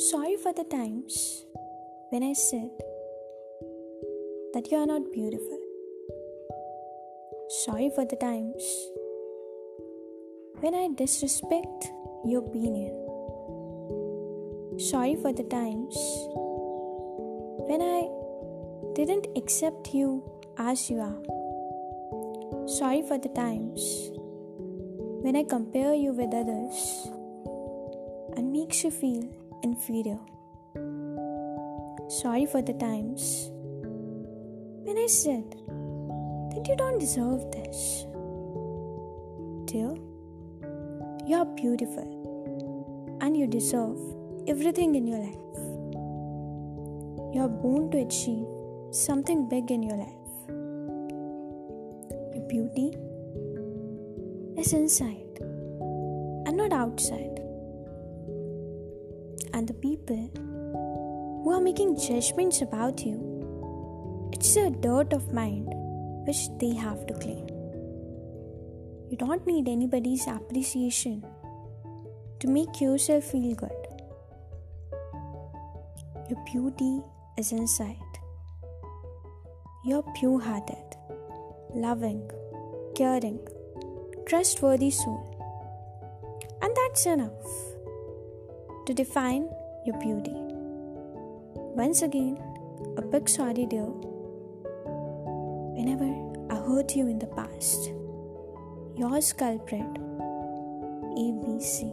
Sorry for the times when I said that you are not beautiful. Sorry for the times when I disrespect your opinion. Sorry for the times when I didn't accept you as you are. Sorry for the times when I compare you with others and makes you feel inferior. Sorry for the times when I said that you don't deserve this. Dear, you are beautiful and you deserve everything in your life. You are born to achieve something big in your life. Your beauty is inside and not outside. And the people who are making judgments about you, it's a dirt of mind which they have to clean. You don't need anybody's appreciation to make yourself feel good. Your beauty is inside. You're pure-hearted, loving, caring, trustworthy soul. And that's enough to define your beauty. Once again, a big sorry, dear, whenever I hurt you in the past. Yours culprit, ABC.